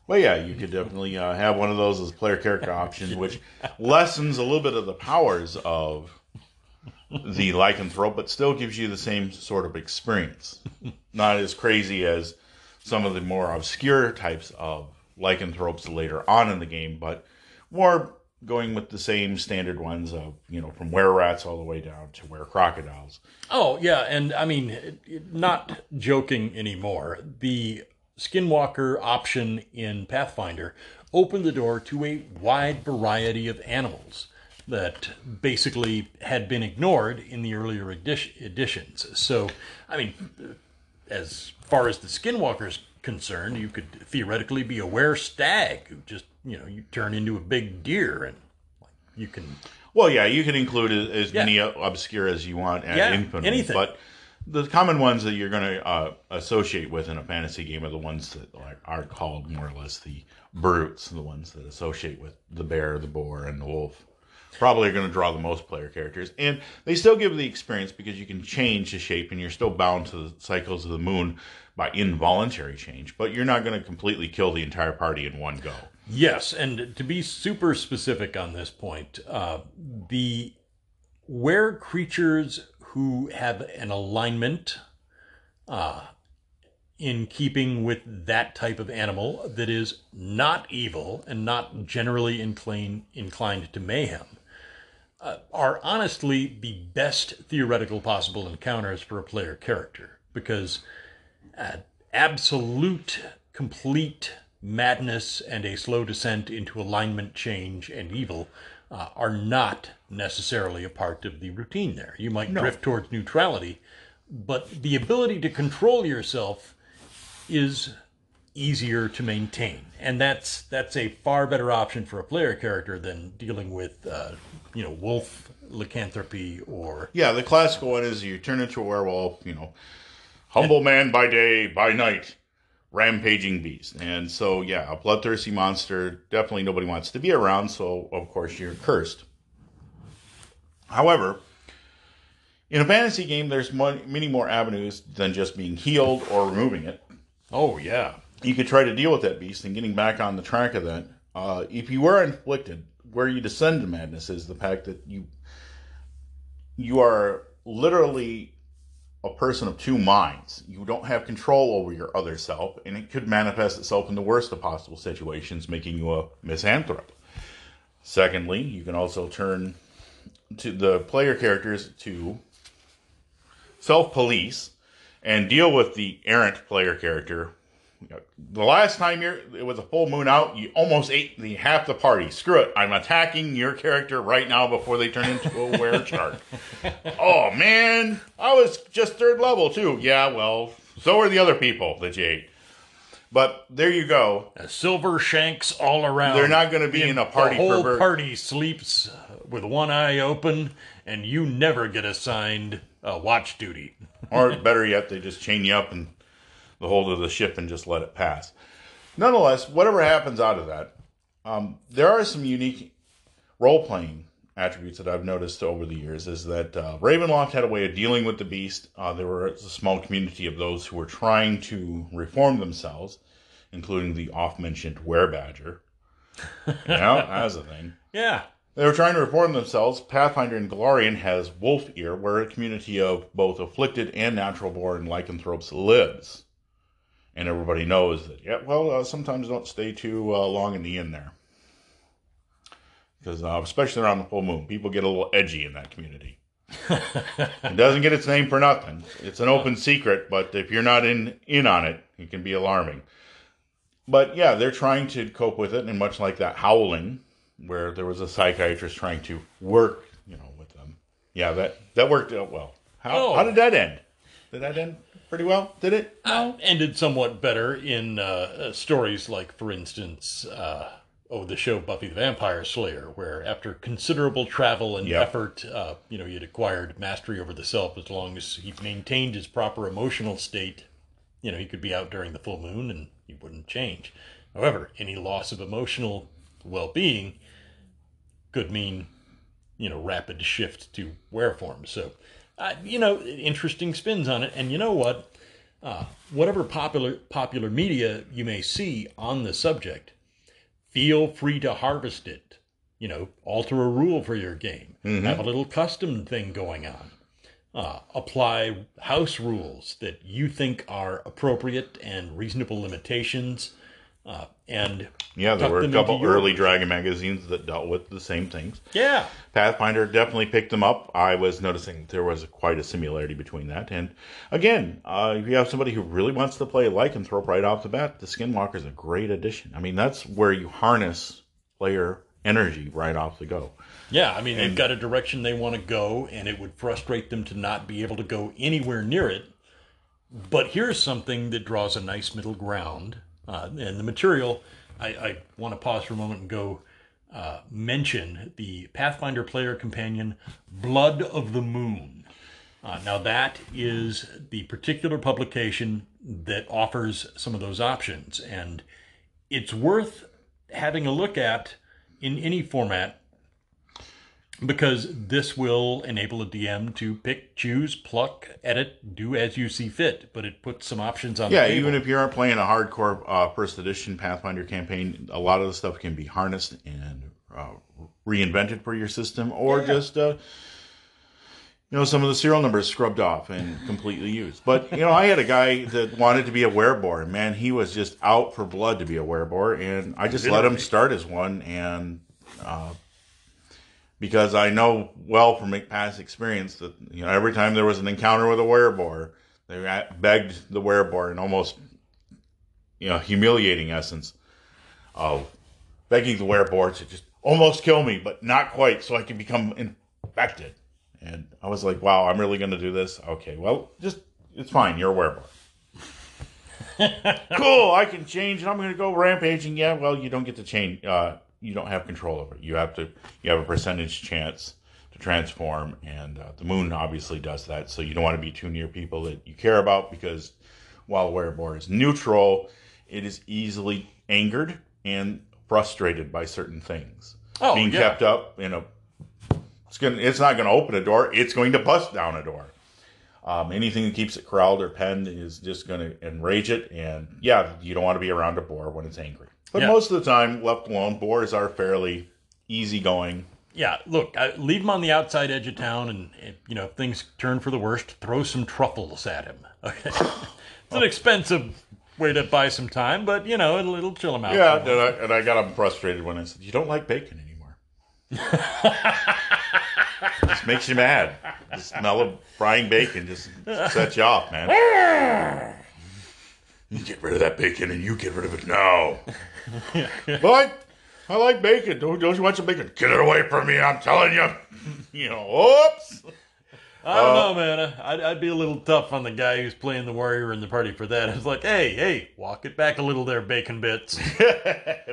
Well, yeah, you could definitely uh, have one of those as player character options, which lessens a little bit of the powers of the lycanthrope, but still gives you the same sort of experience. Not as crazy as some of the more obscure types of lycanthropes later on in the game, but more going with the same standard ones of, you know, from were rats all the way down to were crocodiles. Oh, yeah, and I mean, not joking anymore, the Skinwalker option in Pathfinder opened the door to a wide variety of animals that basically had been ignored in the earlier editions. So, I mean, as far as the Skinwalker's concerned, you could theoretically be a were stag who just, you know, you turn into a big deer, and you can... Well, yeah, you can include as many yeah. obscure as you want at yeah, infinitum, anything. But the common ones that you're going to uh, associate with in a fantasy game are the ones that are called more or less the brutes, the ones that associate with the bear, the boar, and the wolf. Probably are going to draw the most player characters, and they still give the experience because you can change the shape, and you're still bound to the cycles of the moon by involuntary change, but you're not going to completely kill the entire party in one go. Yes, and to be super specific on this point, uh, the were creatures who have an alignment uh, in keeping with that type of animal that is not evil and not generally incline, inclined to mayhem uh, are honestly the best theoretical possible encounters for a player character, because uh, absolute, complete madness and a slow descent into alignment, change, and evil uh, are not necessarily a part of the routine there. You might no. drift towards neutrality, but the ability to control yourself is easier to maintain, and that's that's a far better option for a player character than dealing with uh, you know, wolf lycanthropy or yeah the classical one is you turn into a werewolf, you know, humble and, man by day, by night rampaging beast. And so yeah, a bloodthirsty monster definitely nobody wants to be around, so of course you're cursed. However, in a fantasy game there's many more avenues than just being healed or removing it. Oh yeah. You could try to deal with that beast and getting back on the track of that. Uh, if you were inflicted, where you descend to madness is the fact that you you are literally a person of two minds. You don't have control over your other self, and it could manifest itself in the worst of possible situations, making you a misanthrope. Secondly, you can also turn to the player characters to self-police and deal with the errant player character. The last time you're, it was a full moon out, you almost ate the half the party. Screw it. I'm attacking your character right now before they turn into a were-shark. Oh, man. I was just third level, too. Yeah, well, so are the other people that you ate. But there you go. Uh, silver shanks all around. They're not going to be in, in a party. The whole pervert. Party sleeps with one eye open, and you never get assigned uh, watch duty. Or better yet, they just chain you up and the hold of the ship and just let it pass. Nonetheless, whatever happens out of that, um, there are some unique role-playing attributes that I've noticed over the years, is that uh, Ravenloft had a way of dealing with the beast. Uh, there were a small community of those who were trying to reform themselves, including the off-mentioned werebadger. You know, that's a thing. Yeah. They were trying to reform themselves. Pathfinder and Galarian has Wolf Ear, where a community of both afflicted and natural-born lycanthropes lives. And everybody knows that, yeah, well, uh, sometimes don't stay too uh, long in the inn there. Because, uh, especially around the full moon, people get a little edgy in that community. It doesn't get its name for nothing. It's an open secret, but if you're not in, in on it, it can be alarming. But, yeah, they're trying to cope with it, and much like that howling, where there was a psychiatrist trying to work, you know, with them. Yeah, that, that worked out well. How, oh. how did that end? Did that end? Pretty well, did it? No. Uh, ended somewhat better in uh, uh, stories like, for instance, uh, oh, the show Buffy the Vampire Slayer, where after considerable travel and yep. effort, uh, you know, he had acquired mastery over the self. As long as he maintained his proper emotional state, you know, he could be out during the full moon and he wouldn't change. However, any loss of emotional well-being could mean, you know, rapid shift to wereform. So, Uh, you know, interesting spins on it. And you know what? Uh, whatever popular popular media you may see on the subject, feel free to harvest it. You know, alter a rule for your game. Mm-hmm. Have a little custom thing going on. Uh, apply house rules that you think are appropriate and reasonable limitations. Uh, and yeah, there were a couple early Dragon magazines that dealt with the same things. Yeah. Pathfinder definitely picked them up. I was noticing there was quite a similarity between that. And again, uh, if you have somebody who really wants to play lycanthrope right off the bat, the Skinwalker is a great addition. I mean, that's where you harness player energy right off the go. Yeah, I mean, and they've got a direction they want to go, and it would frustrate them to not be able to go anywhere near it. But here's something that draws a nice middle ground. Uh, and the material, I, I want to pause for a moment and go uh, mention the Pathfinder player companion, Blood of the Moon. Uh, now that is the particular publication that offers some of those options. And it's worth having a look at in any format, because this will enable a D M to pick, choose, pluck, edit, do as you see fit. But it puts some options on yeah, the table. Yeah, even if you aren't playing a hardcore uh, first edition Pathfinder campaign, a lot of the stuff can be harnessed and uh, reinvented for your system. Or yeah. just, uh, you know, some of the serial numbers scrubbed off and completely used. But, you know, I had a guy that wanted to be a werebore. Man, he was just out for blood to be a werebore. And I just Literally. let him start as one and... Uh, Because I know well from past experience that, you know, every time there was an encounter with a werebore, they begged the werebore in almost, you know, humiliating essence of begging the werebore to just, almost kill me, but not quite, so I can become infected. And I was like, wow, I'm really going to do this? Okay, well, just, it's fine. You're a werewolf. Cool, I can change, and I'm going to go rampaging. Yeah, well, you don't get to change. Uh, you don't have control over it. You have to. You have a percentage chance to transform, and uh, the moon obviously does that, so you don't want to be too near people that you care about, because while Werebore is neutral, it is easily angered and frustrated by certain things. Oh, Being yeah. kept up in a... It's, gonna, it's not going to open a door. It's going to bust down a door. Um, anything that keeps it corralled or penned is just going to enrage it. And, yeah, you don't want to be around a boar when it's angry. But yeah. most of the time, left alone, boars are fairly easygoing. Yeah, look, I, leave him on the outside edge of town, and, if, you know, if things turn for the worst, throw some truffles at him. Okay. It's an expensive way to buy some time, but, you know, it'll, it'll chill him out. Yeah, and I, and I got him frustrated when I said, you don't like bacon anymore. This makes you mad. The smell of frying bacon just sets you off, man. You get rid of that bacon, and you get rid of it now. But I like bacon. Don't, don't you want some bacon? Get it away from me, I'm telling you. You know, oops. I don't uh, know, man. I'd, I'd be a little tough on the guy who's playing the warrior in the party for that. I was like, hey, hey, walk it back a little there, bacon bits.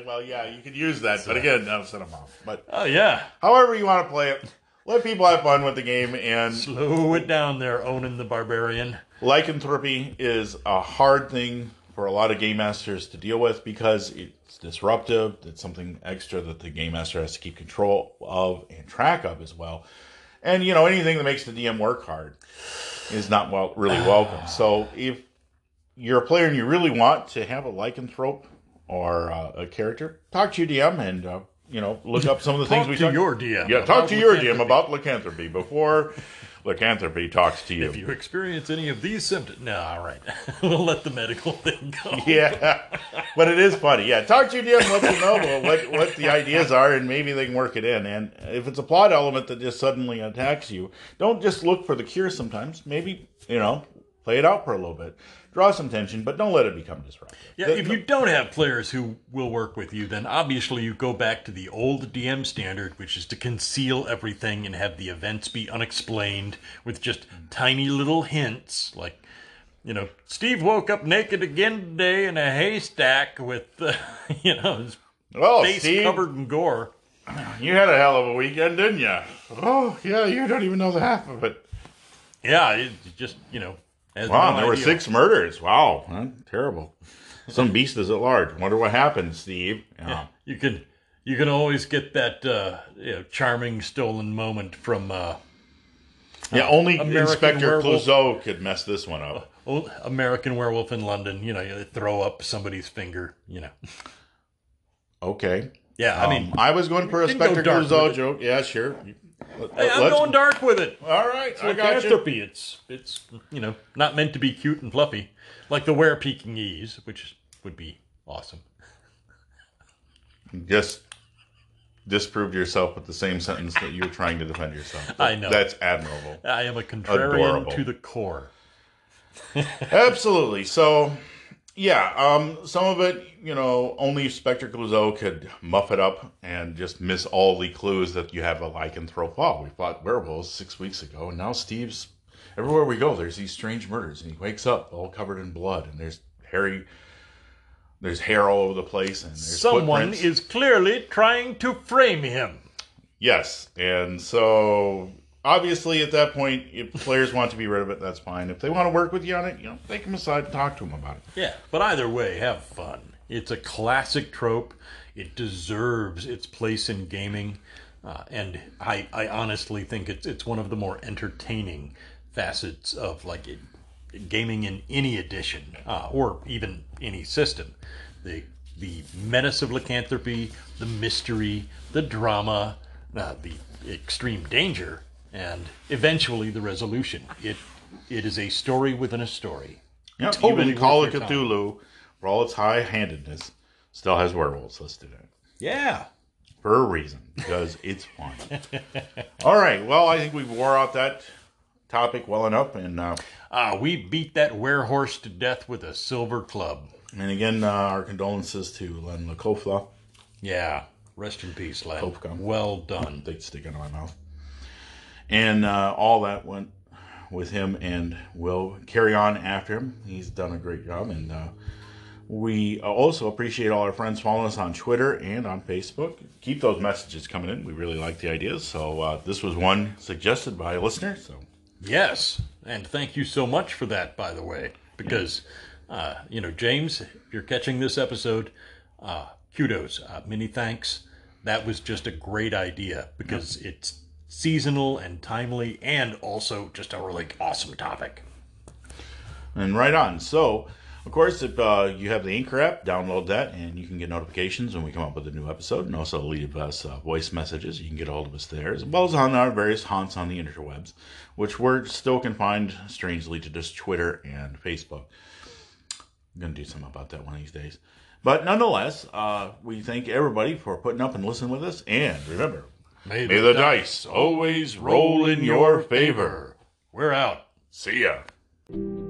Well, yeah, you could use that, so, but again, no, set them off. But oh yeah, however you want to play it, let people have fun with the game and slow it down there, Onan the Barbarian. Lycanthropy is a hard thing for a lot of game masters to deal with because it's disruptive. It's something extra that the game master has to keep control of and track of as well. And, you know, anything that makes the D M work hard is not well, really welcome. So if you're a player and you really want to have a lycanthrope or uh, a character, talk to your D M and, uh, you know, look up some of the talk things we talk to your D M. Yeah, talk to your D M about lycanthropy before lycanthropy talks to you. If you experience any of these symptoms. No, all right. We'll let the medical thing go. Yeah, but it is funny. Yeah, talk to your D M, let them know what, what the ideas are, and maybe they can work it in. And if it's a plot element that just suddenly attacks you, don't just look for the cure sometimes. Maybe, you know, play it out for a little bit. Draw some tension, but don't let it become disruptive. Yeah, the, if you don't have players who will work with you, then obviously you go back to the old D M standard, which is to conceal everything and have the events be unexplained with just tiny little hints. Like, you know, Steve woke up naked again today in a haystack with, uh, you know, his well, face Steve, covered in gore. You had a hell of a weekend, didn't you? Oh, yeah, you don't even know the half of it. Yeah, it just, you know. Wow, no there idea. Were six murders. Wow, huh? Terrible. Some beast is at large. Wonder what happened, Steve. Yeah. Yeah, you can you can always get that uh, you know, charming stolen moment from. Uh, yeah, only American Inspector Werewolf. Clouseau could mess this one up. Uh, American Werewolf in London. You know, you throw up somebody's finger. You know. Okay. Yeah, um, I mean, I was going for a Inspector Clouseau joke. Yeah, sure. Let, hey, I'm going dark with it. All right, it's I got you. It's, it's, you know, not meant to be cute and fluffy, like the were-Pekingese, which would be awesome. Just disproved yourself with the same sentence that you were trying to defend yourself. That, I know. That's admirable. I am a contrarian Adorable. To the core. Absolutely. So, yeah, um, some of it, you know, only Inspector Clouseau could muff it up and just miss all the clues that you have a lycanthrope. Wow, we fought werewolves six weeks ago, and now Steve's, everywhere we go, there's these strange murders, and he wakes up all covered in blood, and there's hairy, there's hair all over the place, and there's someone footprints. Is clearly trying to frame him. Yes, and so obviously at that point, if players want to be rid of it, that's fine. If they want to work with you on it, you know, take them aside and talk to them about it. Yeah, but either way, have fun. It's a classic trope. It deserves its place in gaming. Uh, and I, I honestly think it's it's one of the more entertaining facets of like it, gaming in any edition uh, or even any system. The, the menace of lycanthropy, the mystery, the drama, uh, the extreme danger, and eventually the resolution. It It is a story within a story. Yeah, totally even Call of Cthulhu, time. For all its high-handedness, still has werewolves listed in it. Yeah. For a reason, because it's fun. All right, well, I think we wore out that topic well enough. and uh, uh, We beat that werehorse to death with a silver club. And again, uh, our condolences to Len Lakofka. Yeah. Rest in peace, lad. Hope gone. Well done. They stick into my mouth. And uh, all that went with him, and we'll carry on after him. He's done a great job, and uh, we also appreciate all our friends following us on Twitter and on Facebook. Keep those messages coming in. We really like the ideas, so uh, this was one suggested by a listener. So yes, and thank you so much for that, by the way, because, yeah. uh, you know, James, if you're catching this episode, uh, kudos, uh, many thanks. That was just a great idea, because yeah. it's seasonal and timely, and also just a really awesome topic. And right on. So, of course, if uh, you have the Anchor app, download that, and you can get notifications when we come up with a new episode, and also leave us uh, voice messages. You can get a hold of us there, as well as on our various haunts on the interwebs, which we're still confined, strangely, to just Twitter and Facebook. I'm going to do something about that one of these days. But nonetheless, uh, we thank everybody for putting up and listening with us, and remember, May the, May the dice, dice always roll in your favor. We're out. See ya.